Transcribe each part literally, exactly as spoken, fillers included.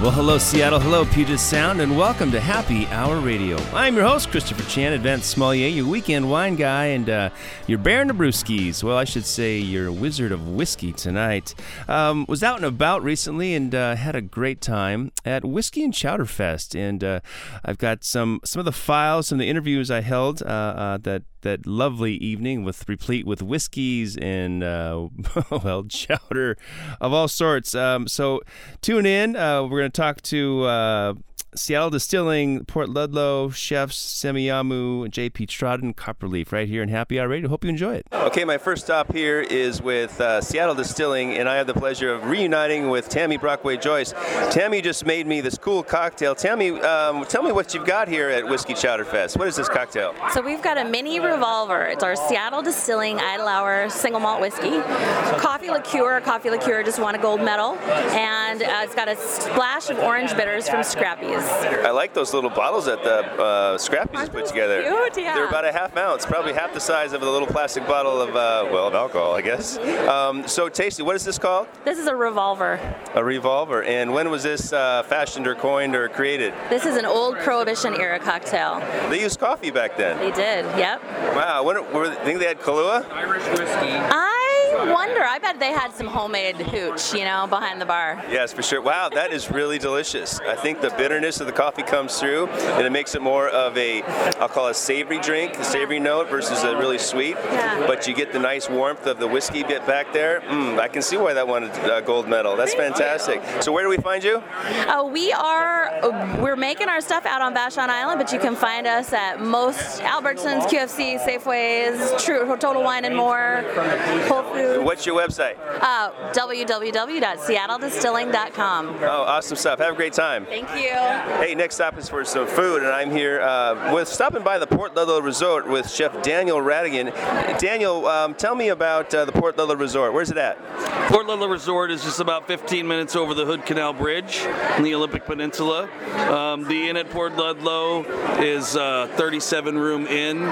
Well, hello, Seattle. Hello, Puget Sound, and welcome to Happy Hour Radio. I'm your host, Christopher Chan, advanced sommelier, your weekend wine guy, and uh, your Baron of Brewskis. Well, I should say your wizard of whiskey tonight. Um, was out and about recently and uh, had a great time at Whiskey and Chowder Fest, and uh, I've got some some of the files, some of the interviews I held uh, uh, that. that lovely evening, with replete with whiskeys and, uh, well, chowder of all sorts. Um, so tune in. Uh, we're going to talk to uh, Seattle Distilling, Port Ludlow, Chefs, Semiahmoo, J P. Strodden, Copperleaf, right here in Happy Hour Radio. Hope you enjoy it. Okay, my first stop here is with uh, Seattle Distilling, and I have the pleasure of reuniting with Tammy Brockway-Joyce. Tammy just made me this cool cocktail. Tammy, um, tell me what you've got here at Whiskey Chowder Fest. What is this cocktail? So we've got a mini Revolver. It's our Seattle Distilling Idle Hour single malt whiskey. Coffee liqueur, coffee liqueur just won a gold medal, and uh, it's got a splash of orange bitters from Scrappy's. I like those little bottles that the uh, Scrappy's put together. Cute, yeah. They're about a half ounce, probably half the size of a little plastic bottle of, uh, well, of alcohol, I guess. Um, so tasty. What is this called? This is a Revolver. A Revolver. And when was this uh, fashioned or coined or created? This is an old Prohibition era cocktail. They used coffee back then. They did, yep. Wow, what, were, think they had Kahlua? Irish whiskey. I wonder. I bet they had some homemade hooch, you know, behind the bar. Yes, for sure. Wow, that is really delicious. I think the bitterness of the coffee comes through, and it makes it more of a, I'll call it a savory drink, a savory note versus a really sweet. Yeah. But you get the nice warmth of the whiskey bit back there. Mm, I can see why that won a gold medal. That's fantastic. So where do we find you? Uh, we are, we're making our stuff out on Vashon Island, but you can find us at most Albertsons, Q F C, Safeways, True, Total Wine and more, Whole Foods. What's your website? Uh, w w w dot seattle distilling dot com. Oh, awesome stuff. Have a great time. Thank you. Hey, next stop is for some food, and I'm here uh, with stopping by the Port Ludlow Resort with Chef Daniel Radigan. Daniel, um, tell me about uh, the Port Ludlow Resort. Where's it at? Port Ludlow Resort is just about fifteen minutes over the Hood Canal Bridge in the Olympic Peninsula. Um, the inn at Port Ludlow is a thirty-seven room inn.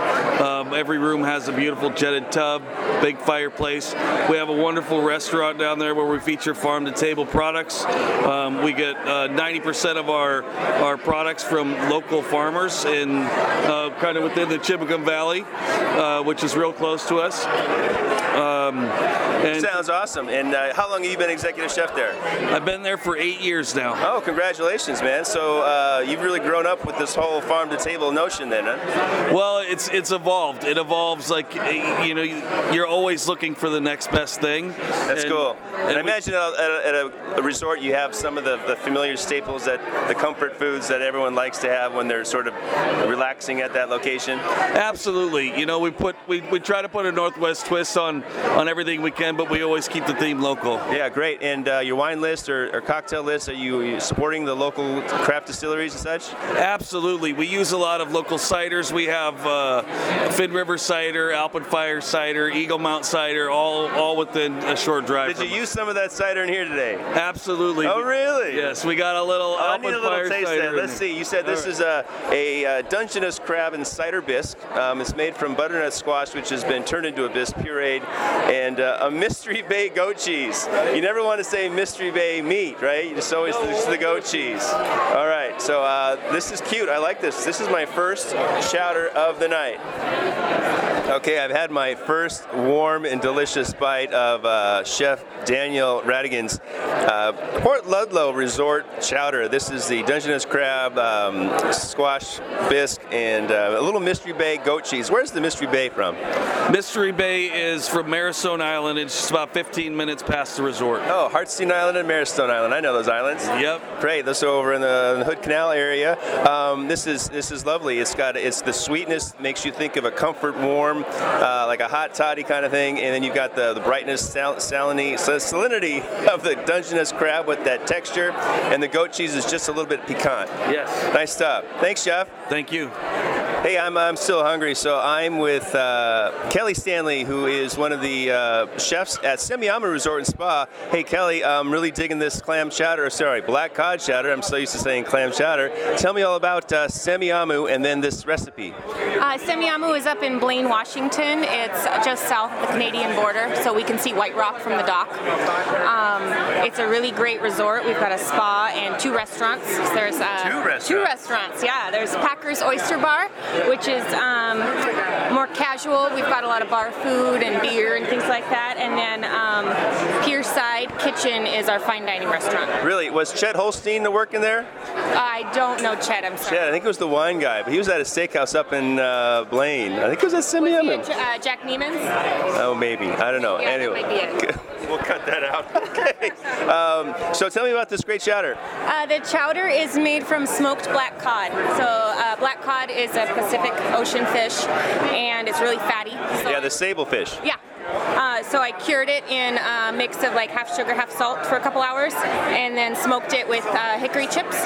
Um, every room has a beautiful jetted tub, big fireplace. We have a wonderful restaurant down there where we feature farm-to-table products. Um, we get uh, ninety percent of our, our products from local farmers in uh, kind of within the Chemicum Valley, uh, which is real close to us. Um, and Sounds awesome. And uh, how long have you been executive chef there? I've been there for eight years now. Oh, congratulations, man. So uh, you've really grown up with this whole farm-to-table notion then, huh? Well, it's it's evolved. It evolves like, you know, you're always looking for the next best thing. That's and, cool. And, and I we, imagine at a, at a resort you have some of the, the familiar staples, that the comfort foods that everyone likes to have when they're sort of relaxing at that location. Absolutely. You know, we put we, we try to put a Northwest twist on on everything we can, but we always keep the theme local. Yeah, great. And uh, your wine list or, or cocktail list, are you, are you supporting the local craft distilleries and such? Absolutely. We use a lot of local ciders. We have uh, Finn River cider, Alpenfire cider, Eagle Mount cider, all all within a short drive. Did you use some of that cider in here today? Absolutely. Oh, really? Yes, we got a little oh, Alpenfire cider. I need a little taste of that. Let's see. You said this right. is a, a Dungeness crab and cider bisque. Um, it's made from butternut squash, which has been turned into a bisque pureed. And uh, a Mystery Bay goat cheese. You never want to say Mystery Bay meat, right? It's always the, the goat cheese. All right, so uh, this is cute. I like this. This is my first chowder of the night. Okay, I've had my first warm and delicious bite of uh, Chef Daniel Radigan's uh, Port Ludlow Resort Chowder. This is the Dungeness crab, um, squash bisque, and uh, a little Mystery Bay goat cheese. Where's the Mystery Bay from? Mystery Bay is from Marrowstone Island. It's just about fifteen minutes past the resort. Oh, Hartstein Island and Marrowstone Island. I know those islands. Yep. Great. Those are over in the, in the Hood Canal area. Um, this is this is lovely. It's got it's the sweetness makes you think of a comfort, warm, warm, uh, like a hot toddy kind of thing, and then you've got the, the brightness, sal salinity, salinity of the Dungeness crab with that texture, and the goat cheese is just a little bit piquant. Yes. Nice stuff. Thanks, Chef. Thank you. Hey, I'm, I'm still hungry, so I'm with uh, Kelly Stanley, who is one of the uh, chefs at Semiahmoo Resort and Spa. Hey, Kelly, I'm really digging this clam chowder, sorry, black cod chowder. I'm so used to saying clam chowder. Tell me all about uh, Semiahmoo and then this recipe. Uh, Semiahmoo is up in Blaine, Washington. It's just south of the Canadian border, so we can see White Rock from the dock. Um, it's a really great resort. We've got a spa and two restaurants. There's uh, two restaurants? Two restaurants, yeah. There's Packer's Oyster Bar, which is um, more casual. We've got a lot of bar food and beer and things like that. And then um, Pierside Kitchen is our fine dining restaurant. Really? Was Chet Holstein working there? I don't know Chet, I'm sorry. Chet, I think it was the wine guy, but he was at a steakhouse up in uh, Blaine. I think it was at Semiahmoo. Was he at, uh, Jack Neiman's? Oh, maybe. I don't know. Yeah, anyway. That might be it. We'll cut that out. Okay. Um, so tell me about this great chowder. Uh, the chowder is made from smoked black cod. So uh, black cod is a Pacific Ocean fish, and it's really fatty. So yeah, the sable fish. Yeah. Uh, so I cured it in a mix of like half sugar, half salt for a couple hours, and then smoked it with uh, hickory chips.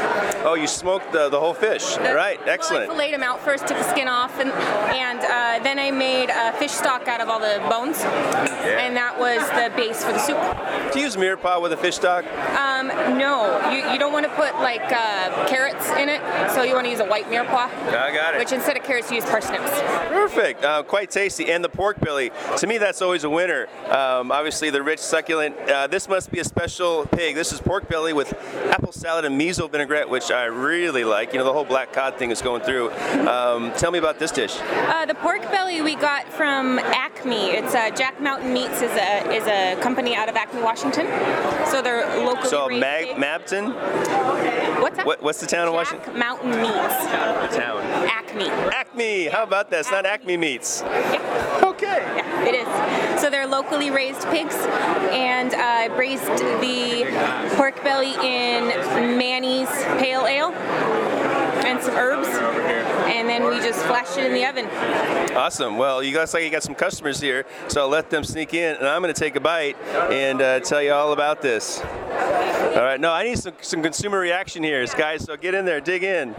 Oh, you smoked the, the whole fish. The, All right, excellent. Well, I filleted them out first, took the skin off, and, and uh, then I made a fish stock out of all the bones, yeah. And that was the base for the soup. Do you use mirepoix with a fish stock? Um, no, you, you don't want to put like uh, carrots in it, so you want to use a white mirepoix. I got it. Which instead of carrots, you use parsnips. Perfect, uh, quite tasty, and the pork belly. To me, that's always always a winner. Um, obviously the rich, succulent. Uh, this must be a special pig. This is pork belly with apple salad and miso vinaigrette, which I really like. You know, the whole black cod thing is going through. Um, tell me about this dish. Uh, the pork belly we got from Acme. It's uh, Jack Mountain Meats is a is a company out of Acme, Washington. So they're locally So Mag Mabton? What's that? What, what's the town Jack of Washington? Mountain Meats. The town. Acme. Acme. How about that? It's Acme. Not Acme Meats. Yeah. Okay. Yeah, it is. So they're locally raised pigs, and I uh, braised the pork belly in Manny's pale ale and some herbs, and then we just flashed it in the oven. Awesome. Well, you guys, like, you got some customers here, so I'll let them sneak in, and I'm going to take a bite and uh, tell you all about this. All right. No, I need some, some consumer reaction here, guys, so get in there. Dig in.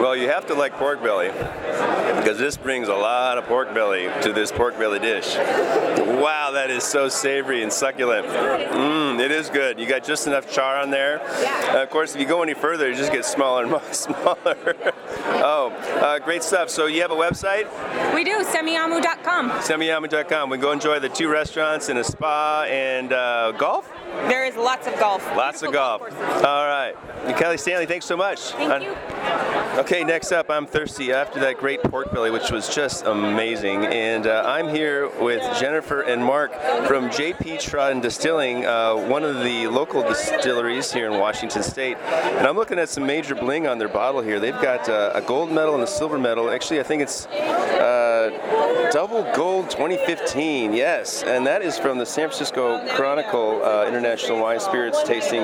Well, you have to like pork belly, because this brings a lot of pork belly to this pork belly dish. Wow, that is so savory and succulent. Mmm, it is good. You got just enough char on there. Uh, of course, if you go any further, it just gets smaller and more smaller. Oh, uh, great stuff. So you have a website? We do, Semiahmoo dot com. Semiahmoo dot com. We can go enjoy the two restaurants and a spa and uh, golf? There is lots of golf. Lots Beautiful of golf. Courses. All right. Kelly Stanley, thanks so much. Thank on, you. Okay, next up, I'm thirsty after that great pork belly, which was just amazing. And uh, I'm here with Jennifer and Mark from J P Strodden Distilling, uh, one of the local distilleries here in Washington State. And I'm looking at some major bling on their bottle here. They've got uh, a gold medal and a silver medal. Actually, I think it's uh, double gold twenty fifteen, yes. And that is from the San Francisco Chronicle uh, International Wine Spirits Tasting,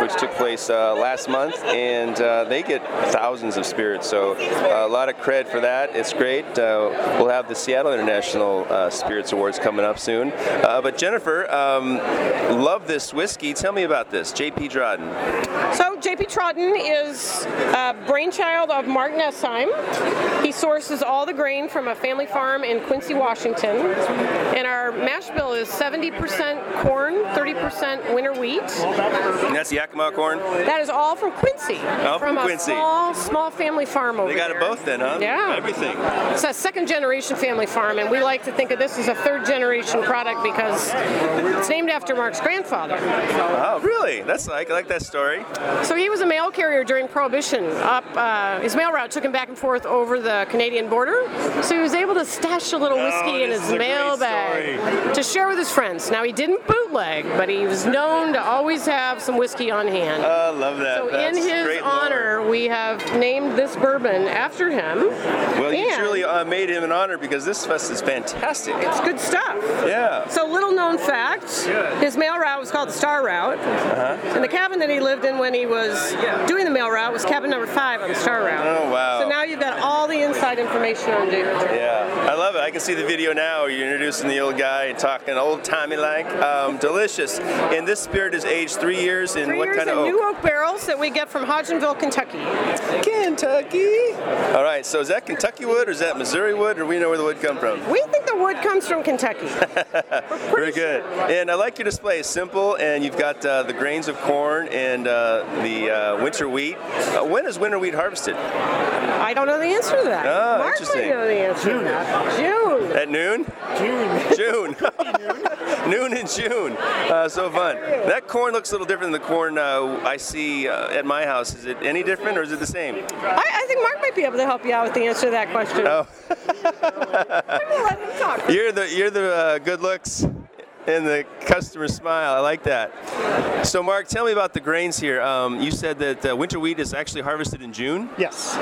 which took place uh, last month. And uh, they get thousands of spirits, so uh, a lot of cred for that. It's great. Uh, we'll have the Seattle International uh, Spirits Awards coming up soon. Uh, but Jennifer, um, love this whiskey. Tell me about this, J P Strodden. So J P Strodden is a brainchild of Mark Nesheim. He sources all the grain from a family farm in Quincy, Washington, and our mash bill is seventy percent corn, thirty percent winter wheat. And that's Yakima corn? That is all from Quincy. All from, from Quincy. A small, small family farm over there. They got it there. Both then, huh? Yeah. Everything. It's a second generation family farm, and we like to think of this as a third generation product because it's named after Mark's grandfather. Oh, really? That's like, I like that story. So he was a mail carrier during Prohibition. Up, uh, his mail route took him back and forth over the Canadian border, so he was able to stash a little whiskey oh, in his mail bag to share with his friends. Now, he didn't bootleg, but he was known to always have some whiskey on hand. I uh, love that. So That's in his honor, lore. We have named this bourbon after him. Well, you truly uh, made him an honor because this fest is fantastic. It's good stuff. Yeah. So, little known fact, his mail route was called the Star Route. Uh-huh. And the cabin that he lived in when he was doing the mail route was cabin number five on the Star Route. Oh, wow. So now you've got all the inside information on David. Yeah, I love it. I can see the video now. You're introducing the old guy and talking old-timey-like. Um, delicious. And this spirit is aged three years in three what years kind of oak? New oak barrels that we get from Hodgenville, Kentucky. Kentucky! All right, so is that Kentucky wood or is that Missouri wood, or do we know where the wood comes from? We think the wood comes from Kentucky. Very good. Sure. And I like your display. It's simple, and you've got uh, the grains of corn and uh, the uh, winter wheat. Uh, when is winter wheat harvested? I don't know the answer to that. Oh, Mark interesting. Know the answer June. To that. June. At noon? June. June. Noon in June. Uh, so fun. That corn looks a little different than the corn uh, I see uh, at my house. Is it any different or is it the same? I, I think Mark might be able to help you out with the answer to that question. Oh. I'm going to let him talk. You're the, you're the uh, good looks. And the customer smile, I like that. So Mark, tell me about the grains here. Um, you said that uh, winter wheat is actually harvested in June? Yes.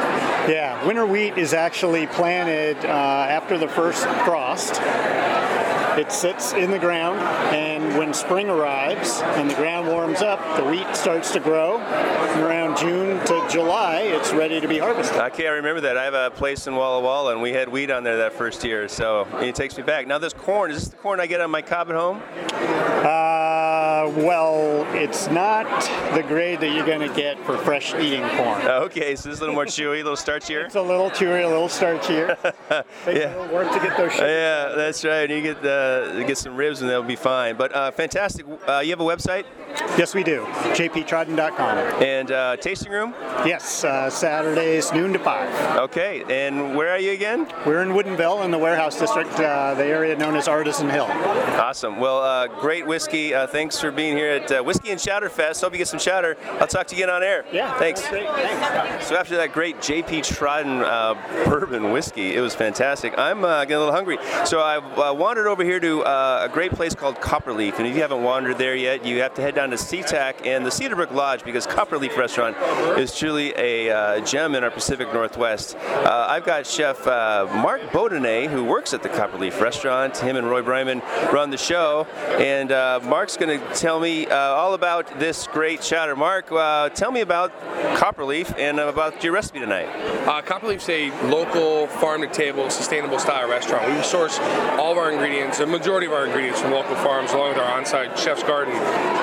Yeah, winter wheat is actually planted uh, after the first frost. It sits in the ground, and when spring arrives and the ground warms up, the wheat starts to grow. And around June to July, it's ready to be harvested. I can't remember that. I have a place in Walla Walla, and we had wheat on there that first year, so it takes me back. Now this corn, is this the corn I get on my cob at home? Uh, well, it's not the grade that you're going to get for fresh eating corn. Okay, so this is a little more chewy, a little starchier? It's a little chewier, a little starchier. Takes yeah. a little work to get those sugars. Yeah, that's right. You get the Uh, get some ribs and they'll be fine. But uh, fantastic. Uh, you have a website? Yes, we do. J P Strodden dot com. And uh, tasting room? Yes, uh, Saturdays noon to five. Okay. And where are you again? We're in Woodinville in the Warehouse District, uh, the area known as Artisan Hill. Awesome. Well, uh, great whiskey. Uh, thanks for being here at uh, Whiskey and Chowder Fest. Hope you get some chowder. I'll talk to you again on air. Yeah. Thanks. Thanks. So after that great J P. Strodden uh, bourbon whiskey, it was fantastic. I'm uh, getting a little hungry. So I uh, wandered over here to uh, a great place called Copperleaf, and if you haven't wandered there yet, you have to head down to SeaTac and the Cedarbrook Lodge, because Copperleaf Restaurant is truly a uh, gem in our Pacific Northwest. Uh, I've got Chef uh, Mark Beaudenay, who works at the Copperleaf Restaurant. Him and Roy Bryman run the show, and uh, Mark's going to tell me uh, all about this great chowder. Mark, uh, tell me about Copperleaf and about your recipe tonight. Uh, Copperleaf's a local farm-to-table, sustainable-style restaurant. We source all of our ingredients, the majority of our ingredients, from local farms, along with our on-site chef's garden.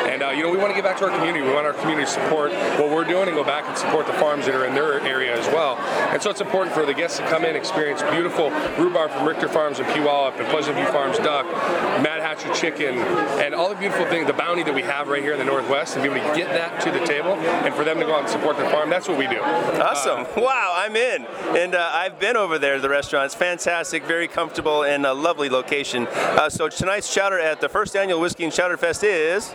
And, uh, you know, we want to get back to our community. We want our community to support what we're doing and go back and support the farms that are in their area as well. And so it's important for the guests to come in, experience beautiful rhubarb from Richter Farms in Puyallup and Pleasant View Farms duck, Mad Hatcher chicken, and all the beautiful things, the bounty that we have right here in the Northwest, and be able to get that to the table and for them to go out and support the farm. That's what we do. Awesome. Uh, wow, I'm in. And uh, I've been over there to the restaurant. It's fantastic, very comfortable, and a lovely location. Uh, so tonight's chowder at the first annual Whiskey and Chowder Fest is?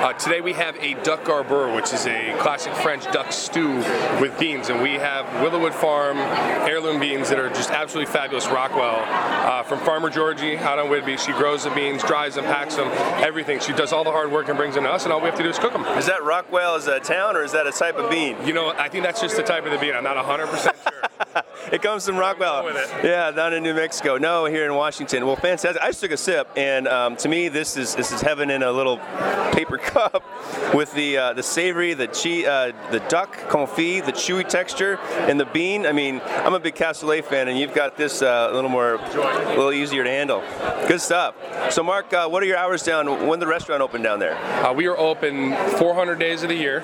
Uh, today we have a duck garbure, which is a classic French duck stew with beans. And we have Willowwood Farm heirloom beans that are just absolutely fabulous. Rockwell, uh, from Farmer Georgie out on Whidbey. She grows the beans, dries them, packs them, everything. She does all the hard work and brings them to us, and all we have to do is cook them. Is that Rockwell as a town, or is that a type of bean? You know, I think that's just the type of the bean. I'm not one hundred percent sure. It comes from Rockwell. Yeah, down in New Mexico. No, here in Washington. Well, fantastic. I just took a sip, and um, to me, this is this is heaven in a little paper cup with the uh, the savory, the cheese, uh, the duck confit, the chewy texture, and the bean. I mean, I'm a big cassoulet fan, and you've got this uh, a little more, a little easier to handle. Good stuff. So, Mark, uh, what are your hours down? When the restaurant open down there? Uh, we are open four hundred days of the year,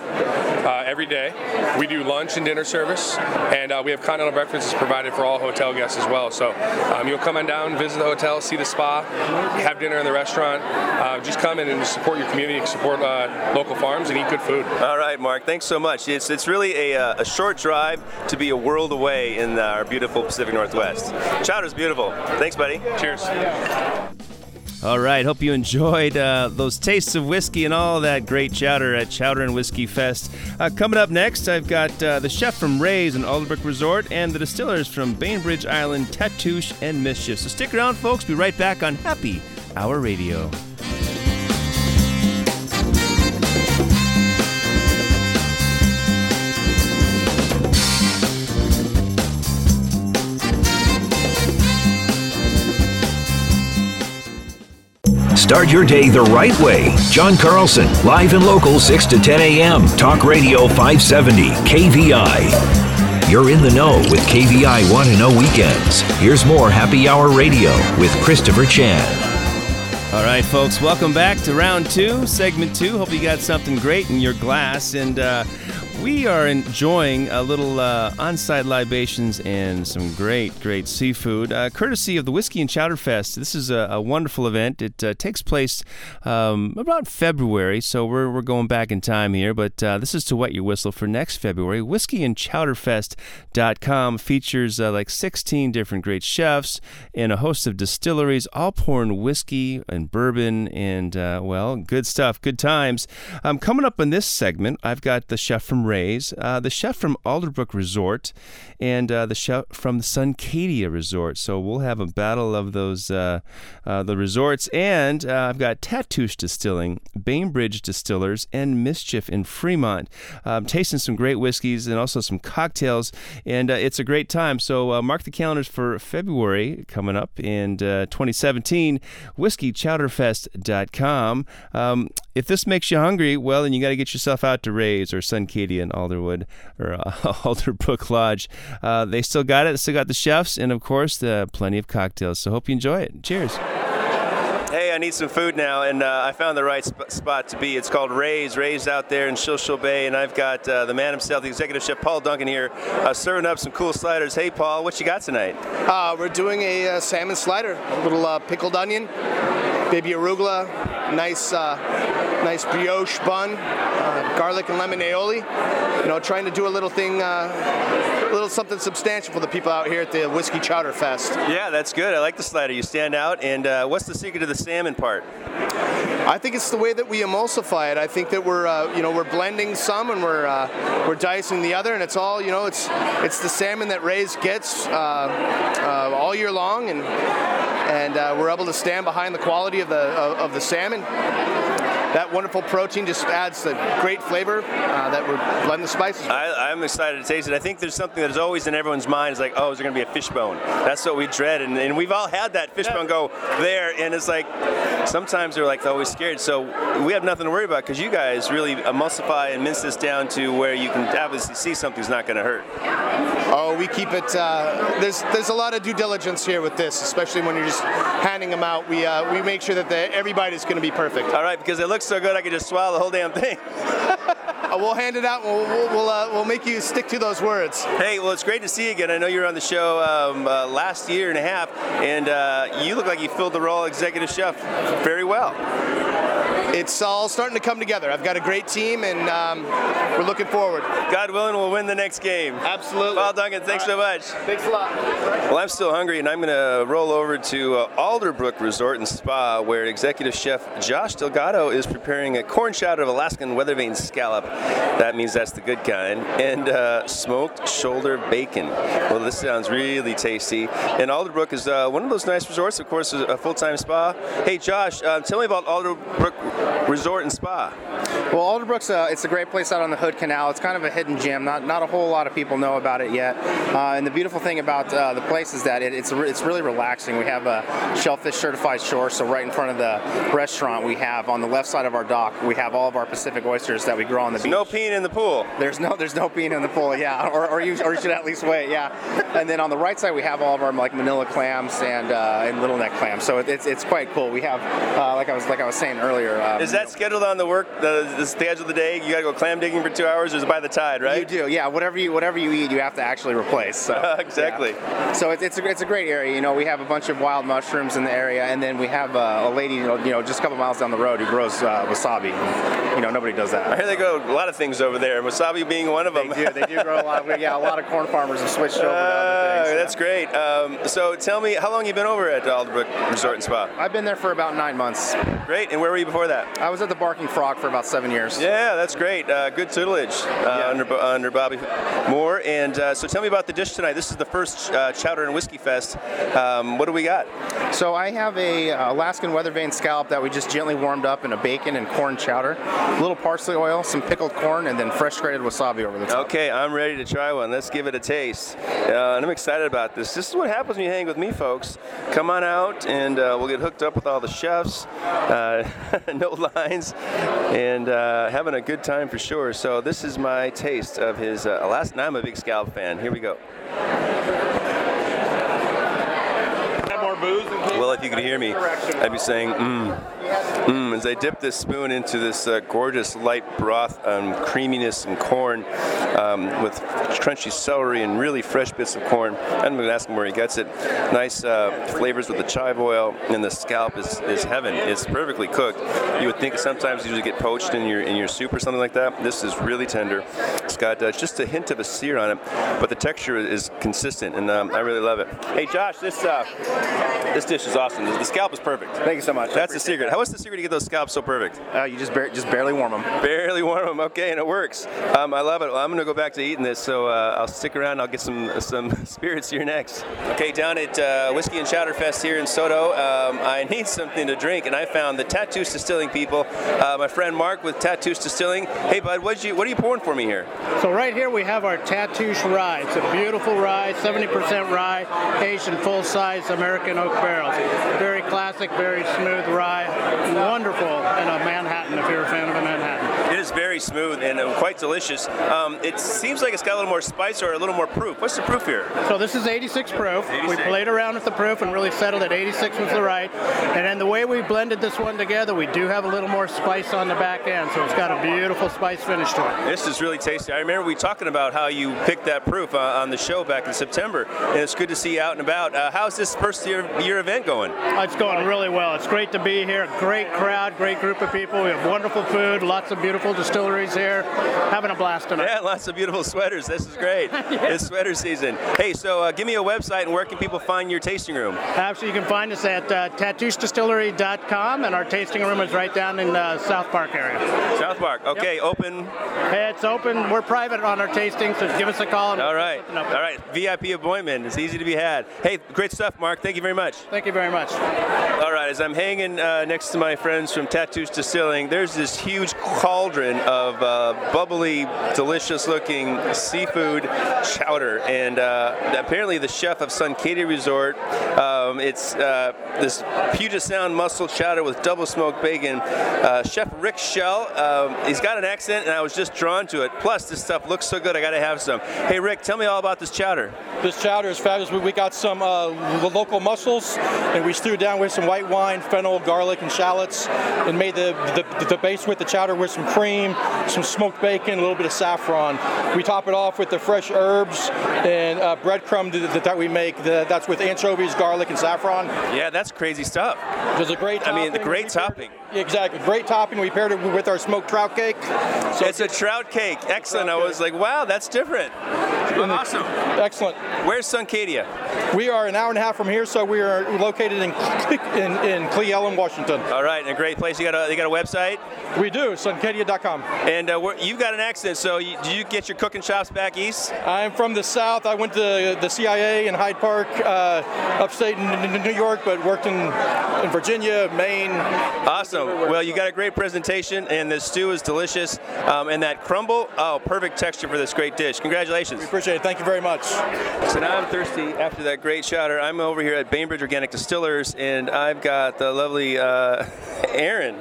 uh, every day. We do lunch and dinner service, and uh, we have continental breakfast is provided for all hotel guests as well. So um, you'll come on down, visit the hotel, see the spa, have dinner in the restaurant. Uh, just come in and support your community, support uh, local farms, and eat good food. All right, Mark, thanks so much. It's it's really a, a short drive to be a world away in our beautiful Pacific Northwest. Chowder's beautiful. Thanks, buddy. Cheers. All right, hope you enjoyed uh, those tastes of whiskey and all that great chowder at Chowder and Whiskey Fest. Uh, coming up next, I've got uh, the chef from Ray's and Alderbrook Resort and the distillers from Bainbridge Island, Tatoosh, and Mischief. So stick around, folks. Be right back on Happy Hour Radio. Start your day the right way. John Carlson, live and local, six to ten a.m. Talk Radio five seventy, K V I. You're in the know with K V I Want to Know Weekends. Here's more Happy Hour Radio with Christopher Chan. All right, folks, welcome back to round two, segment two. Hope you got something great in your glass. And uh, we are enjoying a little uh, on-site libations and some great, great seafood, uh, courtesy of the Whiskey and Chowder Fest. This is a, a wonderful event. It uh, takes place um, about February, so we're we're going back in time here. But uh, this is to wet your whistle for next February. whiskey and chowder fest dot com features uh, like sixteen different great chefs and a host of distilleries, all pouring whiskey and bourbon and, uh, well, good stuff, good times. Um, coming up in this segment, I've got the chef from Ray's, uh, the chef from Alderbrook Resort, and uh, the chef from the Suncadia Resort. So we'll have a battle of those, uh, uh, the resorts. And uh, I've got Tatoosh Distilling, Bainbridge Distillers, and Mischief in Fremont. Um, tasting some great whiskeys and also some cocktails. And uh, it's a great time. So uh, mark the calendars for February coming up in uh, twenty seventeen. whiskey chowder fest dot com. Um, if this makes you hungry, well, then you got to get yourself out to Ray's or Suncadia and Alderwood or uh, Alderbrook Lodge. Uh, they still got it. Still got the chefs and, of course, the, plenty of cocktails. So hope you enjoy it. Cheers. Hey, I need some food now, and uh, I found the right sp- spot to be. It's called Ray's. Ray's out there in Schuylkill Bay, and I've got uh, the man himself, the executive chef, Paul Duncan here, uh, serving up some cool sliders. Hey, Paul, what you got tonight? Uh, we're doing a uh, salmon slider, a little uh, pickled onion, baby arugula, nice uh, nice brioche bun, uh, garlic and lemon aioli. You know, trying to do a little thing, uh, a little something substantial for the people out here at the Whiskey Chowder Fest. Yeah, that's good. I like the slider. You stand out. And uh, what's the secret to the salmon part? I think it's the way that we emulsify it. I think that we're, uh, you know, we're blending some and we're uh, we're dicing the other, and it's all, you know, it's it's the salmon that Ray's gets uh, uh, all year long, and and uh, we're able to stand behind the quality of the of, of the salmon. That wonderful protein just adds the great flavor uh, that would blend the spices. I, I'm excited to taste it. I think there's something that's always in everyone's mind is like, oh, is there going to be a fishbone? That's what we dread, and, and we've all had that fishbone go there, and it's like sometimes they're like always scared. So we have nothing to worry about because you guys really emulsify and mince this down to where you can obviously see something's not going to hurt. Oh, we keep it. Uh, there's there's a lot of due diligence here with this, especially when you're just handing them out. We uh, we make sure that the, every bite is going to be perfect. All right, because it looks so good I could just swallow the whole damn thing. We'll hand it out, and we'll we'll, we'll, uh, we'll make you stick to those words. Hey, well, it's great to see you again. I know you were on the show um, uh, last year and a half, and uh, you look like you filled the role of executive chef very well. It's all starting to come together. I've got a great team, and um, we're looking forward. God willing, we'll win the next game. Absolutely. Paul Duncan, thanks so much. Thanks a lot. Well, I'm still hungry, and I'm going to roll over to uh, Alderbrook Resort and Spa, where Executive Chef Josh Delgado is preparing a corn shad of Alaskan weather vane scallop. That means that's the good kind. And uh, smoked shoulder bacon. Well, this sounds really tasty. And Alderbrook is uh, one of those nice resorts, of course, a full-time spa. Hey, Josh, uh, tell me about Alderbrook Resort and Spa. Well, Alderbrook's a, it's a great place out on the Hood Canal. It's kind of a hidden gem. Not not a whole lot of people know about it yet. Uh, and the beautiful thing about uh, the place is that it, it's re- it's really relaxing. We have a shellfish certified shore, so right in front of the restaurant we have on the left side of our dock, we have all of our Pacific oysters that we grow on the beach. No peeing in the pool. There's no there's no peeing in the pool, yeah. Or or you, or you should at least wait, yeah. And then on the right side we have all of our like manila clams and uh, and little neck clams. So it, it's it's quite cool. We have uh, like I was like I was saying earlier. Um, Is that scheduled on the work, the, the schedule of the day? You got to go clam digging for two hours, or is it by the tide, right? You do, yeah. Whatever you whatever you eat, you have to actually replace. So, exactly. Yeah. So it, it's a, it's a great area. You know, we have a bunch of wild mushrooms in the area, and then we have uh, a lady, you know, you know, just a couple miles down the road who grows uh, wasabi. And, you know, nobody does that. I hear they grow a lot of things over there, wasabi being one of them. They do. They do grow a lot. Of, yeah, a lot of corn farmers have switched over. Uh, things, that's yeah. great. Um, so tell me, how long you been over at Alderbrook Resort and Spa? I've been there for about nine months. Great. And where were you before that? I was at the Barking Frog for about seven years. Yeah, that's great. Uh, good tutelage uh, yeah. under under Bobby Moore. And uh, so tell me about the dish tonight. This is the first uh, chowder Porter and Whiskey Fest. Um, what do we got? So I have a Alaskan weather vane scallop that we just gently warmed up in a bacon and corn chowder, a little parsley oil, some pickled corn, and then fresh grated wasabi over the top. Okay, I'm ready to try one. Let's give it a taste. Uh, and I'm excited about this. This is what happens when you hang with me, folks. Come on out, and uh, we'll get hooked up with all the chefs. Uh, no lines, and uh, having a good time for sure. So this is my taste of his uh, Alaskan. I'm a big scallop fan. Here we go. Well, if you could hear me, I'd be saying, mmm, mmm. As I dip this spoon into this uh, gorgeous light broth, um, creaminess and corn um, with crunchy celery and really fresh bits of corn. I'm going to ask him where he gets it. Nice uh, flavors with the chive oil, and the scallop is, is heaven. It's perfectly cooked. You would think sometimes you usually get poached in your in your soup or something like that. This is really tender. It's got uh, just a hint of a sear on it, but the texture is consistent, and um, I really love it. Hey, Josh, this uh, this dish is awesome. The scallop is perfect. Thank you so much. That's the secret. How was the secret to get those scallops so perfect? Uh, you just bar- just barely warm them. Barely warm them. Okay, and it works. Um, I love it. Well, I'm going to go back to eating this, so uh, I'll stick around. I'll get some some spirits here next. Okay, down at uh, Whiskey and Chowder Fest here in Soto, um, I need something to drink, and I found the Tatoosh Distilling people. Uh, my friend Mark with Tatoosh Distilling. Hey, bud, what'd you what are you pouring for me here? So right here we have our Tatoosh Rye. It's a beautiful rye, seventy percent rye, Asian full-size American oak barrels. Very classic, very smooth rye. Wonderful in a Manhattan, if you're a fan of a Manhattan. It is very smooth and quite delicious. Um, it seems like it's got a little more spice or a little more proof. What's the proof here? So this is eighty-six proof. eighty-six. We played around with the proof and really settled that eighty-six was the right. And then the way we blended this one together, we do have a little more spice on the back end, so it's got a beautiful spice finish to it. This is really tasty. I remember we talking about how you picked that proof uh, on the show back in September, and it's good to see you out and about. Uh, how's this first year, year event going? Uh, it's going really well. It's great to be here. Great crowd, great group of people. We have wonderful food, lots of beautiful distilleries here. Having a blast tonight. Yeah, lots of beautiful sweaters. This is great. Yeah. It's sweater season. Hey, so uh, give me a website, and where can people find your tasting room? Absolutely. You can find us at uh, tatoosh distillery dot com, and our tasting room is right down in the uh, South Park area. South Park. Okay, yep. Open? Hey, it's open. We're private on our tasting, so give us a call. And all right. All right. V I P appointment. It's easy to be had. Hey, great stuff, Mark. Thank you very much. Thank you very much. All right. As I'm hanging uh, next to my friends from Tatoosh Distilling, there's this huge cauldron of uh, bubbly, delicious-looking seafood chowder, and uh, apparently the chef of Suncadia Resort, um, it's uh, this Puget Sound mussel chowder with double-smoked bacon. Uh, Chef Rick Shell, um, he's got an accent, and I was just drawn to it. Plus, this stuff looks so good, I got to have some. Hey, Rick, tell me all about this chowder. This chowder is fabulous. We got some uh, local mussels, and we stewed down with some white wine, fennel, garlic, and shallots, and made the, the the base with the chowder with some cream, some smoked bacon, a little bit of saffron. We top it off with the fresh herbs and uh, breadcrumb that, that we make. The, that's with anchovies, garlic, and saffron. Yeah, that's crazy stuff. There's a great. I mean, the great topping. Exactly, great topping. We paired it with our smoked trout cake. So it's a trout cake. Excellent. Trout I was cake. Like, wow, that's different. Awesome. Excellent. Where's Suncadia? We are an hour and a half from here, so we are located in in, in Cle Elum, Washington. All right, and a great place. You got a you got a website? We do, suncadia dot com. And uh, we're, you've got an accent, so you, do you get your cooking chops back east? I'm from the South. I went to the C I A in Hyde Park, uh, upstate in New York, but worked in, in Virginia, Maine. Awesome. Well, you got a great presentation, and the stew is delicious, um, and that crumble, oh, perfect texture for this great dish. Congratulations. We appreciate it. Thank you very much. So now I'm thirsty after that great chowder. I'm over here at Bainbridge Organic Distillers, and I've got the lovely uh, Aaron.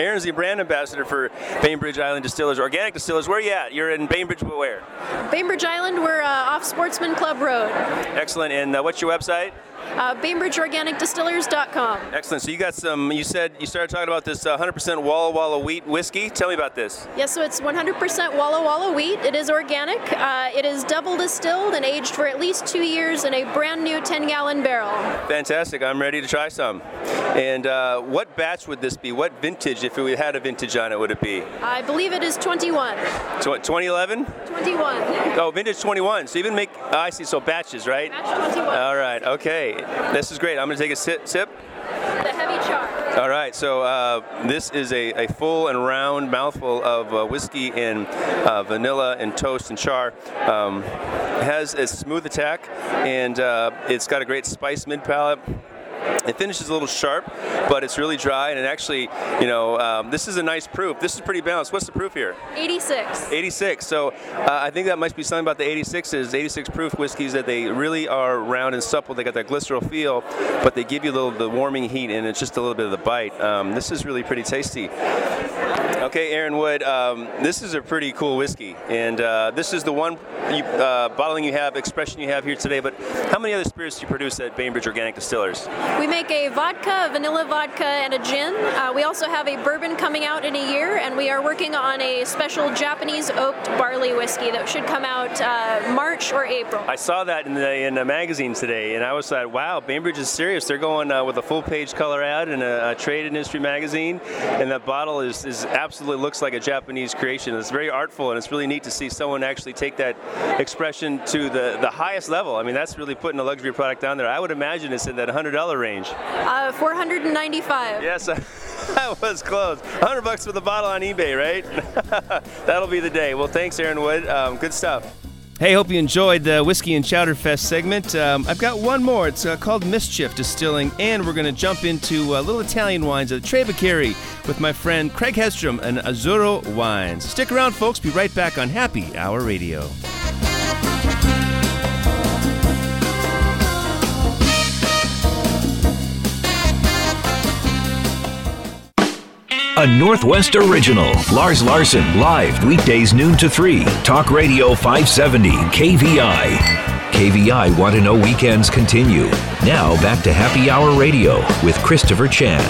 Aaron's the brand ambassador for Bainbridge Island Distillers. Organic Distillers, where are you at? You're in Bainbridge, but where? Bainbridge Island, we're uh, off Sportsman Club Road. Excellent. And uh, what's your website? Uh, Bainbridge Organic Distillers dot com. Excellent. So you got some, you said, you started talking about this uh, one hundred percent Walla Walla wheat whiskey. Tell me about this. Yes, yeah, so it's one hundred percent Walla Walla wheat. It is organic. Uh, it is double distilled and aged for at least two years in a brand new ten-gallon barrel. Fantastic. I'm ready to try some. And uh, what batch would this be? What vintage, if we had a vintage on it, would it be? I believe it is twenty-one. twenty eleven? twenty-one. Oh, vintage twenty-one. So even make, oh, I see, so batches, right? Batch twenty-one. All right. Okay. This is great. I'm going to take a sip. sip. The heavy char. All right, so uh, this is a, a full and round mouthful of uh, whiskey in uh, vanilla and toast and char. Um, it has a smooth attack, and uh, it's got a great spice mid-palate. It finishes a little sharp, but it's really dry, and it actually, you know, um, this is a nice proof. This is pretty balanced. What's the proof here? eighty-six. eighty-six. So uh, I think that must be something about the eighty-sixes, eighty-six proof whiskeys, that they really are round and supple. They got that glycerol feel, but they give you a little the warming heat, and it's just a little bit of the bite. Um, this is really pretty tasty. Okay, Aaron Wood, um, this is a pretty cool whiskey, and uh, this is the one you, uh, bottling you have, expression you have here today, but how many other spirits do you produce at Bainbridge Organic Distillers? We make a vodka, a vanilla vodka, and a gin. Uh, we also have a bourbon coming out in a year, and we are working on a special Japanese oaked barley whiskey that should come out uh, March or April. I saw that in the, in the magazine today, and I was like, wow, Bainbridge is serious. They're going uh, with a full-page color ad in a, a trade industry magazine, and that bottle is, is absolutely... absolutely looks like a Japanese creation. It's very artful, and it's really neat to see someone actually take that expression to the, the highest level. I mean, that's really putting a luxury product down there. I would imagine it's in that one hundred dollars range. Uh, four hundred ninety-five dollars. Yes, I, I was close. one hundred bucks for the bottle on eBay, right? That'll be the day. Well, thanks, Aaron Wood. Um, good stuff. Hey, hope you enjoyed the Whiskey and Chowder Fest segment. Um, I've got one more. It's uh, called Mischief Distilling, and we're going to jump into uh, little Italian wines at Trebicari with my friend Craig Hedstrom and Azzurro Wines. Stick around, folks. Be right back on Happy Hour Radio. A Northwest original. Lars Larson, live weekdays noon to three. Talk Radio five seventy, K V I. K V I Want to Know Weekends continue. Now back to Happy Hour Radio with Christopher Chan.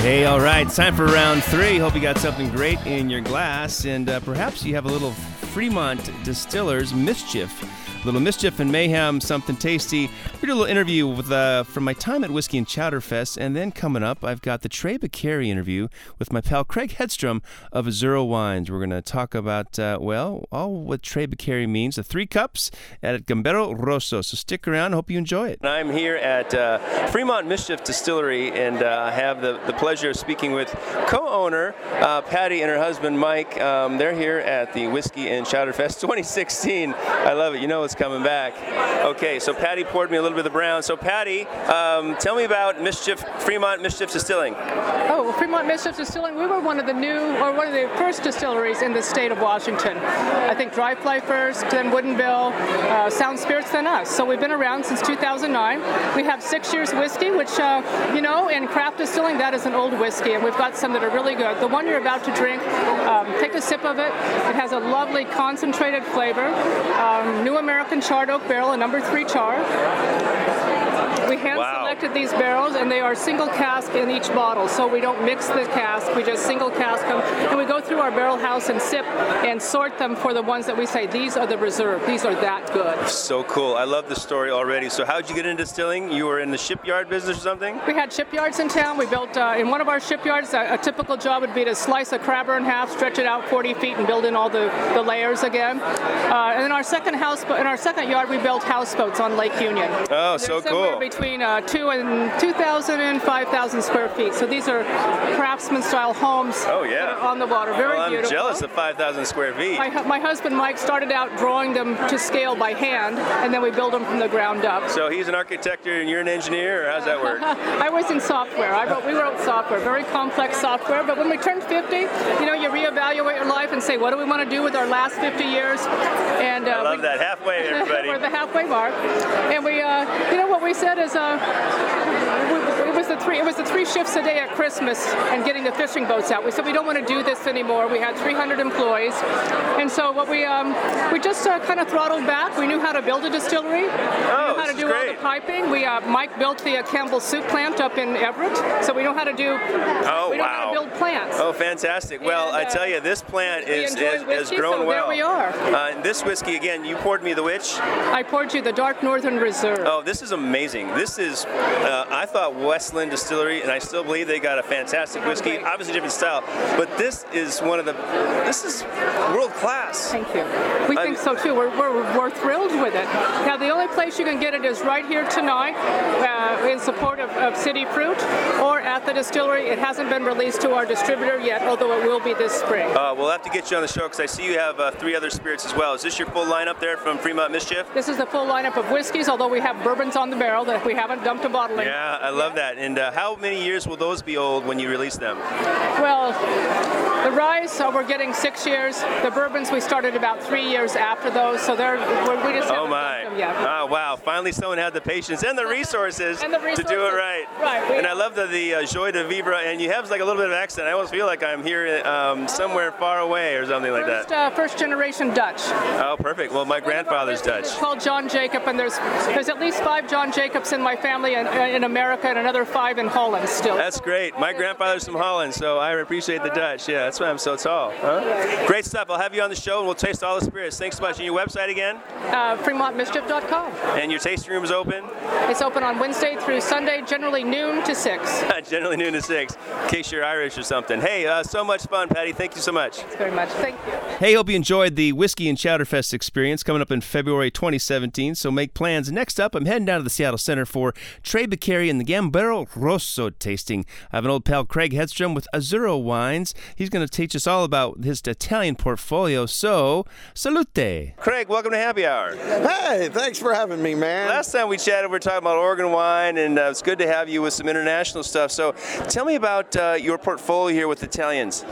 Hey, all right, time for round three. Hope you got something great in your glass, and uh, perhaps you have a little Fremont Distillers Mischief. A little mischief and mayhem, something tasty. We did a little interview with uh, from my time at Whiskey and Chowder Fest, and then coming up, I've got the Trebicari interview with my pal Craig Hedstrom of Azzurro Wines. We're going to talk about, uh, well, all what Trebicari means, the three cups at Gambero Rosso. So stick around. Hope you enjoy it. I'm here at uh, Fremont Mischief Distillery, and uh, I have the, the pleasure of speaking with co-owner uh, Patty and her husband Mike. Um, they're here at the Whiskey and Chowder Fest twenty sixteen. I love it. You know it's coming back. Okay, so Patty poured me a little bit of the brown. So Patty, um, tell me about Mischief, Fremont Mischief Distilling. Oh, well, Fremont Mischief Distilling, we were one of the new, or one of the first distilleries in the state of Washington. I think Dry Fly first, then Woodinville, uh, Sound Spirits, then us. So we've been around since two thousand nine. We have six years whiskey, which, uh, you know, in craft distilling, that is an old whiskey, and we've got some that are really good. The one you're about to drink, um, take a sip of it. It has a lovely concentrated flavor. Um, New American American charred oak barrel, a number three char. We hand selected wow. these barrels, and they are single cask in each bottle, so we don't mix the cask, we just single cask them, and we go through our barrel house and sip and sort them for the ones that we say, these are the reserve, these are that good. So cool. I love the story already. So how'd you get into distilling? You were in the shipyard business or something? We had shipyards in town. We built, uh, in one of our shipyards, a, a typical job would be to slice a crabber in half, stretch it out forty feet, and build in all the, the layers again. Uh, and in our second house, in our second yard, we built houseboats on Lake Union. Oh, so cool. Between uh, two and two thousand and five thousand square feet. So these are craftsman-style homes oh, yeah. that are on the water. Very well, I'm beautiful. I'm jealous of five thousand square feet. My, my husband, Mike, started out drawing them to scale by hand, and then we build them from the ground up. So he's an architect, and you're an engineer, or how's that work? I was in software. I wrote, we wrote software, very complex software. But when we turned fifty, you know, you reevaluate your life and say, what do we want to do with our last fifty years? And, uh, I love we, that. Halfway, everybody. We're the halfway mark. And we, uh, you know what we said? Is a, it was the three it was the three shifts a day at Christmas and getting the fishing boats out. We said we don't want to do this anymore. We had three hundred employees, and so what we um, we just uh, kind of throttled back. We knew how to build a distillery. Oh, we knew how to do great. all the piping. We uh, Mike built the uh, Campbell soup plant up in Everett, so we know how to do. Oh, we know wow. how to build plants. Oh, fantastic. Well, and, uh, I tell you, this plant is, is whiskey, has grown so well. There we are. Uh, and this whiskey, again, you poured me the which? I poured you the Dark Northern Reserve. Oh, this is amazing. This is, uh, I thought Westland Distillery, and I still believe they got a fantastic whiskey, okay. Obviously different style, but this is one of the, this is world class. Thank you. We I'm, think so too. We're, we're, we're thrilled with it. Now, the only place you can get it is right here tonight uh, in support of, of City Fruit or at the distillery. It hasn't been released to our distributor yet, although it will be this spring. Uh, we'll have to get you on the show because I see you have uh, three other spirits as well. Is this your full lineup there from Fremont Mischief? This is the full lineup of whiskeys, although we have bourbons on the barrel that we haven't dumped a bottle in. Yeah, I love that. And uh, how many years will those be old when you release them? Well, the rye, so we're getting six years. The bourbons, we started about three years after those, so they're, we just oh haven't my. Them yet. Oh, wow. Finally, someone had the patience and the resources, and the resources. To do it right. Right. And I love the, the uh, joie de vivre, and you have like a little bit of accent. I almost feel like I'm here um, somewhere far away or something first, like that. Uh, first generation Dutch. Oh, perfect. Well, my One grandfather's Dutch. It's called John Jacob, and there's there's at least five John Jacobs in my family in, in America and another five in Holland still. That's great. My grandfather's from Holland, so I appreciate the Dutch, yeah. That's why I'm so tall. Huh? Great stuff. I'll have you on the show and we'll taste all the spirits. Thanks so much. And your website again? Uh, Fremont Mischief dot com. And your tasting room is open? It's open on Wednesday through Sunday, generally noon to six. Generally noon to six, in case you're Irish or something. Hey, uh, so much fun, Patty. Thank you so much. Thanks very much. Thank you. Hey, hope you enjoyed the Whiskey and Chowder Fest experience coming up in February twenty seventeen. So make plans. Next up, I'm heading down to the Seattle Center for Trey Beccari and the Gambero Rosso tasting. I have an old pal, Craig Hedstrom with Azzurro Wines. He's going to teach us all about his Italian portfolio, so salute. Craig, welcome to Happy Hour. Hey, thanks for having me, man. Last time we chatted, we were talking about Oregon wine, and uh, it's good to have you with some international stuff. So tell me about uh, your portfolio here with Italians.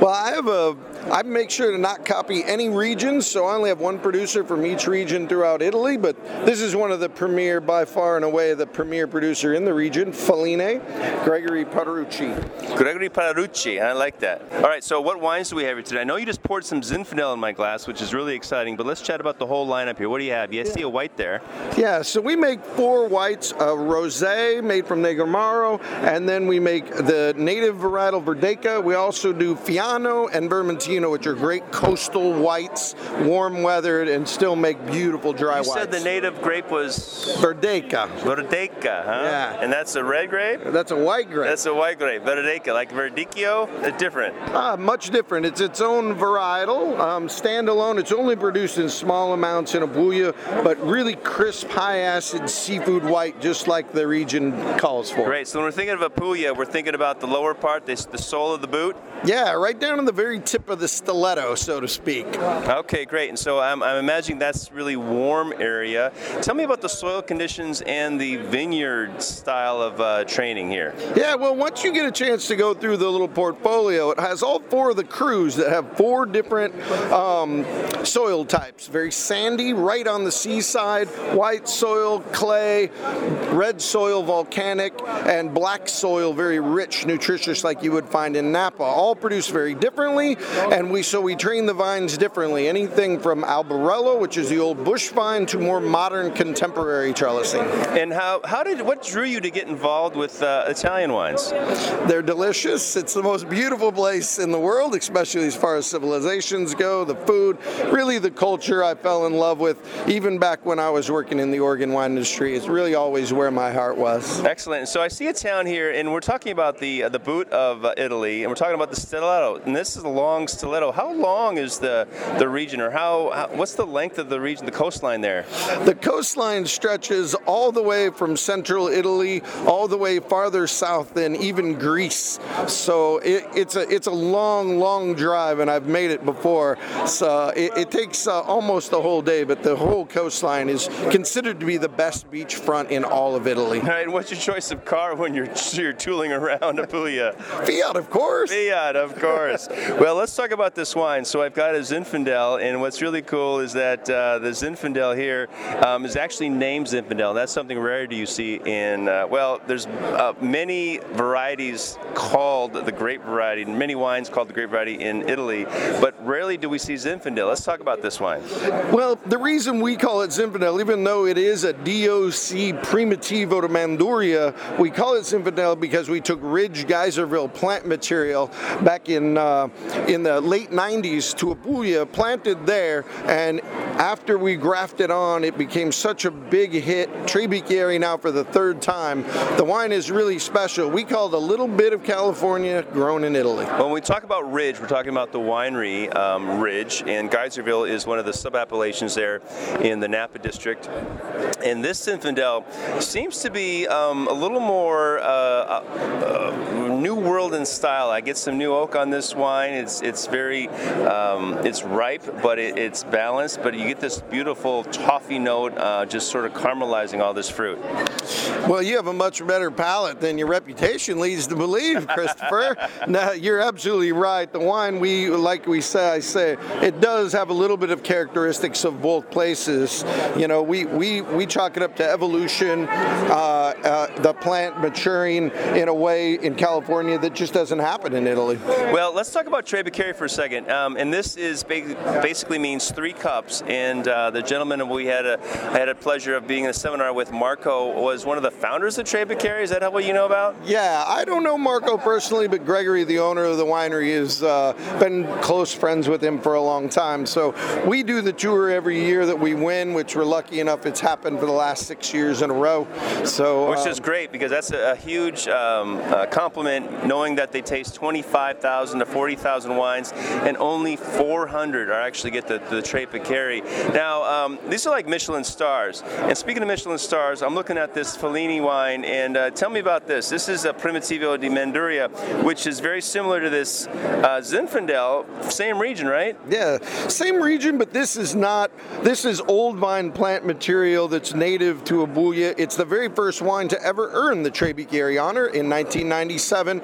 Well, I have a, I make sure to not copy any regions, so I only have one producer from each region throughout Italy, but this is one of the premier, by far and away, the premier producer in the region, Felline, Gregory Perrucci. Gregory Perrucci, I like that. All right, so what wines do we have here today? I know you just poured some Zinfandel in my glass, which is really exciting, but let's chat about the whole lineup here. What do you have? You yeah. see a white there. Yeah, so we make four whites, a rosé made from Negromaro, and then we make the native varietal Verdeca. We also do Fiano and Vermentino, which are great coastal whites, warm-weathered, and still make beautiful dry you whites. You said the native grape was? Verdeca. Verdeca, huh? Yeah. And that's a red grape? That's a white grape. That's a white grape. Verdeca, like Verdicchio, different. Ah, much different. It's its own varietal, um, standalone. It's only produced in small amounts in Apulia, but really crisp, high-acid seafood white, just like the region calls for. Great. So when we're thinking of Apulia, we're thinking about the lower part, the sole of the boot? Yeah, right down on the very tip of the stiletto, so to speak. Okay, great. And so I'm, I'm imagining that's really warm area. Tell me about the soil conditions and the vineyard style of uh, training here. Yeah, well, once you get a chance to go through the little portfolio, it has all four of the crews that have four different um, soil types. Very sandy, right on the seaside, white soil, clay, red soil, volcanic, and black soil, very rich, nutritious, like you would find in Napa. All produced very differently, and we so we train the vines differently. Anything from Albarello, which is the old bush vine, to more modern contemporary trellising. And how, how did what drew you to get involved with uh, Italian wines? They're delicious. It's the most beautiful place in the world, especially as far as civilizations go, the food, really the culture I fell in love with, even back when I was working in the Oregon wine industry. It's really always where my heart was. Excellent. So I see a town here, and we're talking about the uh, the boot of uh, Italy, and we're talking about the stiletto, and this is a long stiletto. How long is the, the region, or how, how what's the length of the region, the coastline there? The coastline stretches all the way from central Italy, all the way farther south than even Greece. So it, it's a it's a long, long drive, and I've made it before. So it, it takes uh, almost the whole day, but the whole coastline is considered to be the best beachfront in all of Italy. All right, what's your choice of car when you're you're tooling around Apulia? Fiat, of course. Fiat, of course. Well, let's talk about this wine. So I've got a Zinfandel, and what's really cool is that uh, the Zinfandel here um, is actually named Zinfandel. That's something rare do you see in, uh, well, there's uh, many varieties called the grape variety, many wines called the grape variety in Italy, but rarely do we see Zinfandel. Let's talk about this wine. Well, the reason we call it Zinfandel, even though it is a D O C Primitivo de Manduria, we call it Zinfandel because we took Ridge Geyserville plant material material back in uh, in the late nineties to Apulia, planted there, and after we grafted on, it became such a big hit. Trebicchieri now for the third time. The wine is really special. We call it a little bit of California grown in Italy. When we talk about Ridge, we're talking about the winery um, Ridge, and Geyserville is one of the sub-appellations there in the Napa district. And this Zinfandel seems to be um, a little more uh, uh, new world in style. I get some new oak on this wine. It's it's very um, it's ripe, but it, it's balanced. But you get this beautiful toffee note, uh, just sort of caramelizing all this fruit. Well, you have a much better palate than your reputation leads to believe, Christopher. Now, you're absolutely right. The wine, we like we say, I say, it does have a little bit of characteristics of both places. You know, we we we chalk it up to evolution, uh, uh, the plant maturing in a way in California that just doesn't happen in Italy. Well, let's talk about Trebicchieri for a second. Um, and this is ba- basically means three cups. And uh, the gentleman we had a I had a pleasure of being in a seminar with, Marco, was one of the founders of Trebicchieri. Is that what you know about? Yeah, I don't know Marco personally, but Gregory, the owner of the winery, has uh, been close friends with him for a long time. So we do the tour every year that we win, which we're lucky enough it's happened for the last six years in a row. So which um, is great, because that's a, a huge um, uh, compliment, knowing that they taste twenty-five thousand to forty thousand wines, and only four hundred are actually get the, the Trebicchieri. Now, um, these are like Michelin stars. And speaking of Michelin stars, I'm looking at this Fellini wine, and uh, tell me about this. This is a Primitivo di Manduria, which is very similar to this uh, Zinfandel. Same region, right? Yeah, same region, but this is not, this is old vine plant material that's native to Apulia. It's the very first wine to ever earn the Trebicchieri honor in nineteen ninety-seven.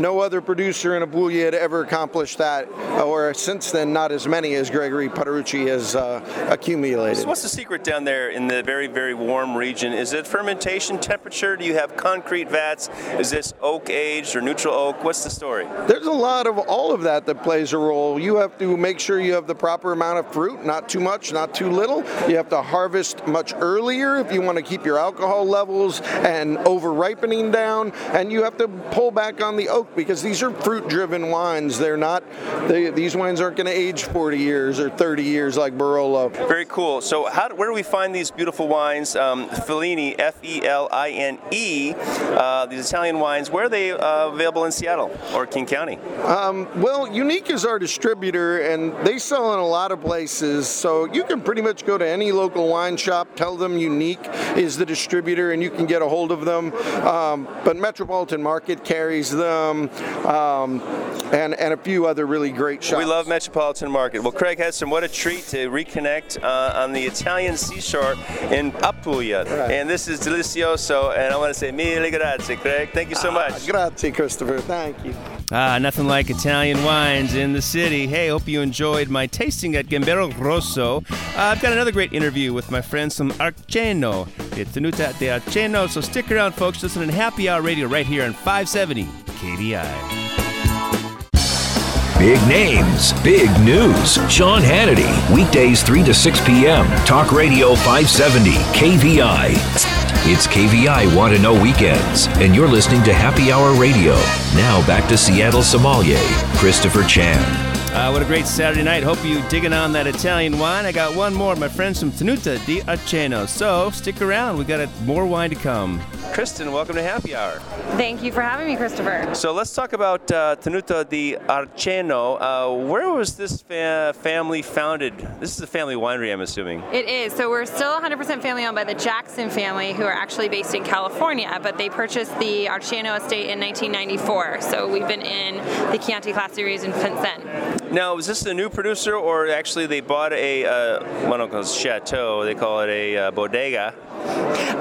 No other producer in Apulia had ever accomplished that, or since then, not as many as Gregory Perrucci has uh, accumulated. So what's the secret down there in the very, very warm region? Is it fermentation temperature? Do you have concrete vats? Is this oak aged or neutral oak? What's the story? There's a lot of all of that that plays a role. You have to make sure you have the proper amount of fruit, not too much, not too little. You have to harvest much earlier if you want to keep your alcohol levels and over-ripening down, and you have to pull back on the oak, because these are fruit-driven wines. They're not, they, these wines aren't going to age forty years or thirty years like Barolo. Very cool. So how, where do we find these beautiful wines? Um, Fellini, F E L I N E, uh, these Italian wines, where are they uh, available in Seattle or King County? Um, well, Unique is our distributor, and they sell in a lot of places, so you can pretty much go to any local wine shop, tell them Unique is the distributor, and you can get a hold of them. Um, but Metropolitan Market carries them, um, and, and a few other really great shops. We love Metropolitan Market. Well, Craig Hedstrom, what a treat to reconnect uh, on the Italian seashore in Apulia. Right. And this is delicioso, and I want to say mille grazie, Craig. Thank you so much. Ah, grazie, Christopher. Thank you. Ah, nothing like Italian wines in the city. Hey, hope you enjoyed my tasting at Gambero Rosso. Uh, I've got another great interview with my friends from Arceno, the Tenuta de Arceno. So stick around, folks. Listen to Happy Hour Radio right here on five seventy K D I. Big names, big news. Sean Hannity, weekdays three to six p.m. Talk Radio five seventy K V I. It's K V I Want to Know Weekends, and you're listening to Happy Hour Radio. Now back to Seattle sommelier Christopher Chan. Uh, what a great Saturday night. Hope you digging on that Italian wine. I got one more, my friends from Tenuta di Arceno. So stick around. We got a, more wine to come. Kristen, welcome to Happy Hour. Thank you for having me, Christopher. So let's talk about uh, Tenuta di Arceno. Uh, where was this fa- family founded? This is a family winery, I'm assuming. It is. So we're still one hundred percent family owned by the Jackson family, who are actually based in California, but they purchased the Arceno estate in nineteen ninety-four. So we've been in the Chianti class series since then. Now, is this a new producer, or actually they bought a, uh, one of those chateau, they call it a uh, bodega?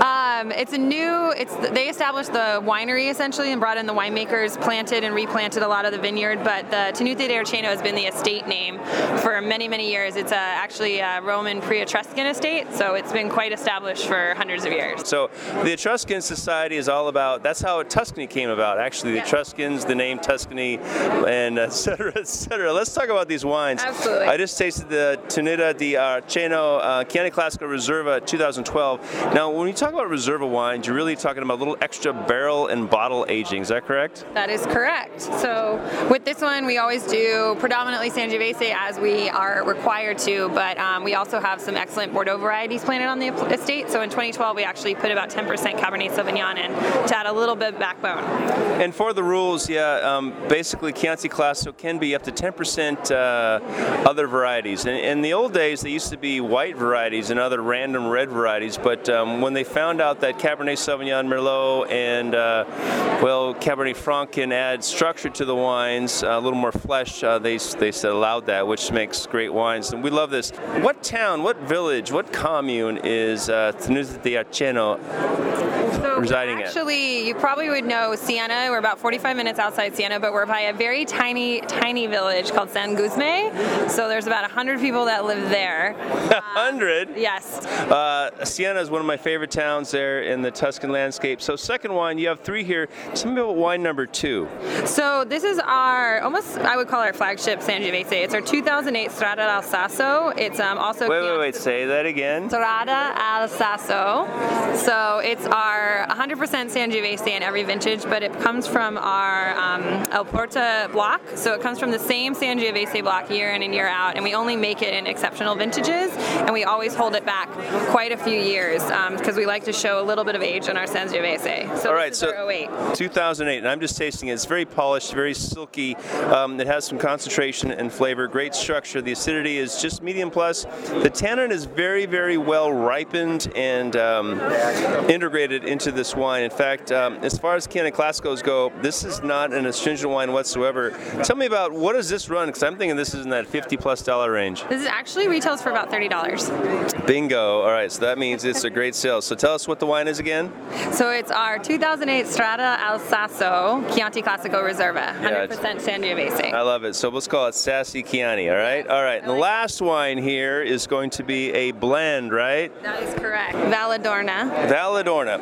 Um, it's a new, it's they established the winery essentially and brought in the winemakers, planted and replanted a lot of the vineyard, but the Tenuta di Arceno has been the estate name for many, many years. It's a, actually a Roman pre-Etruscan estate, so it's been quite established for hundreds of years. So the Etruscan society is all about, that's how Tuscany came about, actually. The yeah. Etruscans, the name Tuscany, and et cetera, et cetera. Let's talk about these wines. Absolutely. I just tasted the Tonida di Arceno uh, Chianti Classico Reserva two thousand twelve. Now, when you talk about Reserva wines, you're really talking about a little extra barrel and bottle aging. Is that correct? That is correct. So with this one, we always do predominantly Sangiovese as we are required to, but um, we also have some excellent Bordeaux varieties planted on the estate. So in twenty twelve, we actually put about ten percent Cabernet Sauvignon in to add a little bit of backbone. And for the rules, yeah, um, basically Chianti Classico can be up to ten percent uh, other varieties. In, in the old days, they used to be white varieties and other random red varieties, but um, when they found out that Cabernet Sauvignon, Merlot, and uh, well, Cabernet Franc can add structure to the wines, uh, a little more flesh, uh, they, they said allowed that, which makes great wines. And we love this. What town, what village, what commune is uh, Tonida di Arceno so residing actually, at? Actually, you probably would know Siena. We're about forty-five minutes outside Siena, but we're by a very tiny, tiny village called San Guzme. So there's about one hundred people that live there. one hundred? Um, yes. Uh, Siena is one of my favorite towns there in the Tuscan landscape. So second wine, you have three here. Tell me about wine number two. So this is our, almost, I would call our flagship Sangiovese. It's our two thousand eight Strada al Sasso. It's um, also... Wait, wait, wait, say that again. Strada al Sasso. So it's our one hundred percent Sangiovese in every vintage, but it comes from our um, El Porta block. So it comes from the same Sangiovese block year in and year out, and we only make it in exceptional vintages, and we always hold it back quite a few years because um, we like to show a little bit of age on our Sangiovese. So all right, this is so oh eight. two thousand eight, and I'm just tasting it. It's very polished, very silky. Um, it has some concentration and flavor, great structure. The acidity is just medium plus. The tannin is very, very well ripened and um, integrated into this wine. In fact, um, as far as Chianti Classicos go, this is not an astringent wine whatsoever. Tell me about, what does this run? Because I'm thinking this is in that fifty plus dollar range. This is actually retails for about thirty dollars. Bingo. All right, so that means it's a great sale. So tell us what the wine is again. So it's our two thousand eight Strada al Sasso Chianti Classico Reserva, one hundred percent yeah, Sangiovese. I love it. So let's call it Sassy Chianti, all right? All right, and the last wine here is going to be a blend, right? That is correct. Valladorna. Valladorna.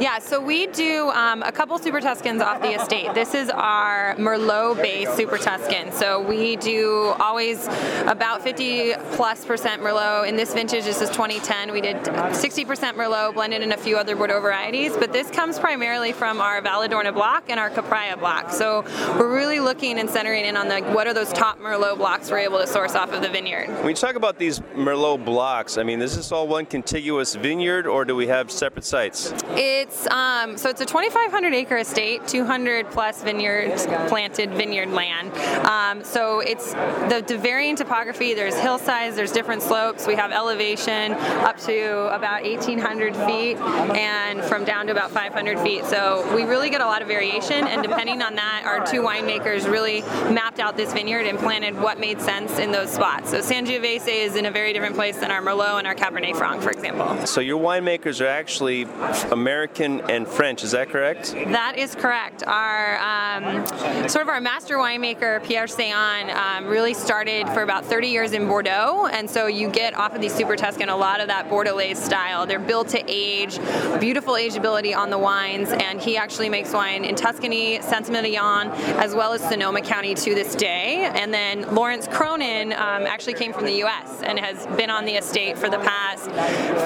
Yeah, so we do um, a couple Super Tuscans off the estate. This is our Merlot-based Super Tuscan. So we do always about fifty plus percent Merlot. In this vintage, this is twenty ten, we did sixty percent Merlot blended in a few other Bordeaux varieties, but this comes primarily from our Valladorna block and our Capraia block. So we're really looking and centering in on the, what are those top Merlot blocks we're able to source off of the vineyard. When you talk about these Merlot blocks, I mean, is this all one contiguous vineyard or do we have separate sites? It's, um, so it's a twenty-five hundred acre estate, two hundred plus vineyards, planted vineyard land. Um, so it's the, the varying topography, there's hillsides, there's different slopes, we have elevation up to about eighteen hundred feet and from down to about five hundred feet. So we really get a lot of variation, and depending on that, our two winemakers really mapped out this vineyard and planted what made sense in those spots. So Sangiovese is in a very different place than our Merlot and our Cabernet Franc, for example. So your winemakers are actually American and French, is that correct? That is correct. Our um, sort of our master winemaker, Pierre Sean, um, really started for about thirty years in Bordeaux, and so you get off of these Super Tuscan a lot of that Bordelais style. They're built to age, beautiful ageability on the wines, and he actually makes wine in Tuscany, Sant'Emilion, as well as Sonoma County to this day. And then Lawrence Cronin um, actually came from the U S and has been on the estate for the past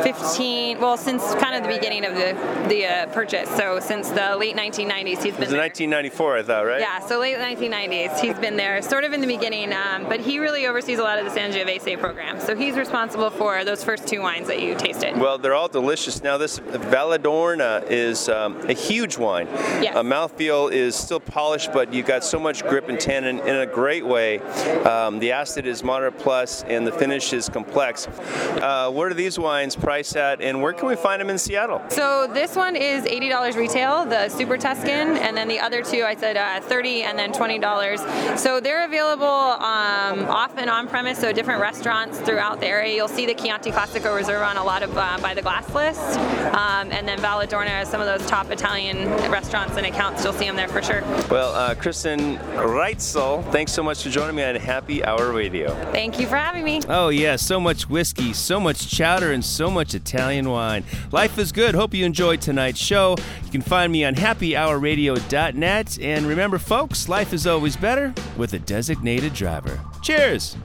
fifteen, well, since kind of the beginning of the, the uh, purchase. So since the late nineteen nineties, he's been there. It was nineteen ninety-four, I thought, right? Yeah, so late nineteen nineties. He's been there sort of in the beginning, um, but he really oversees a lot of the Sangiovese program. So he's responsible for those first two wines that you tasted. Well, they're all delicious. Now, this Valladorna is um, a huge wine. Yes. Uh, mouthfeel is still polished, but you've got so much grip and tannin in a great way. Um, the acid is moderate plus, and the finish is complex. Uh, what are these wines priced at, and where can we find them in Seattle? So this one is eighty dollars retail, the Super Tuscan, and then the other two, I said uh, thirty dollars and then twenty dollars. So they're available um, off and on-premise, so different restaurants throughout the area. You'll see the Chianti Classico Reserva on a lot of uh, by the glass list, um, and then Valladorna, some of those top Italian restaurants and accounts, you'll see them there for sure. Well, uh, Kristen Reitzel, thanks so much for joining me on Happy Hour Radio. Thank you for having me. Oh yeah, so much whiskey, so much chowder, and so much Italian wine. Life is good. Hope you enjoyed tonight's show. You can find me on happy hour radio dot net, and remember folks, life is always better with a designated driver. Cheers!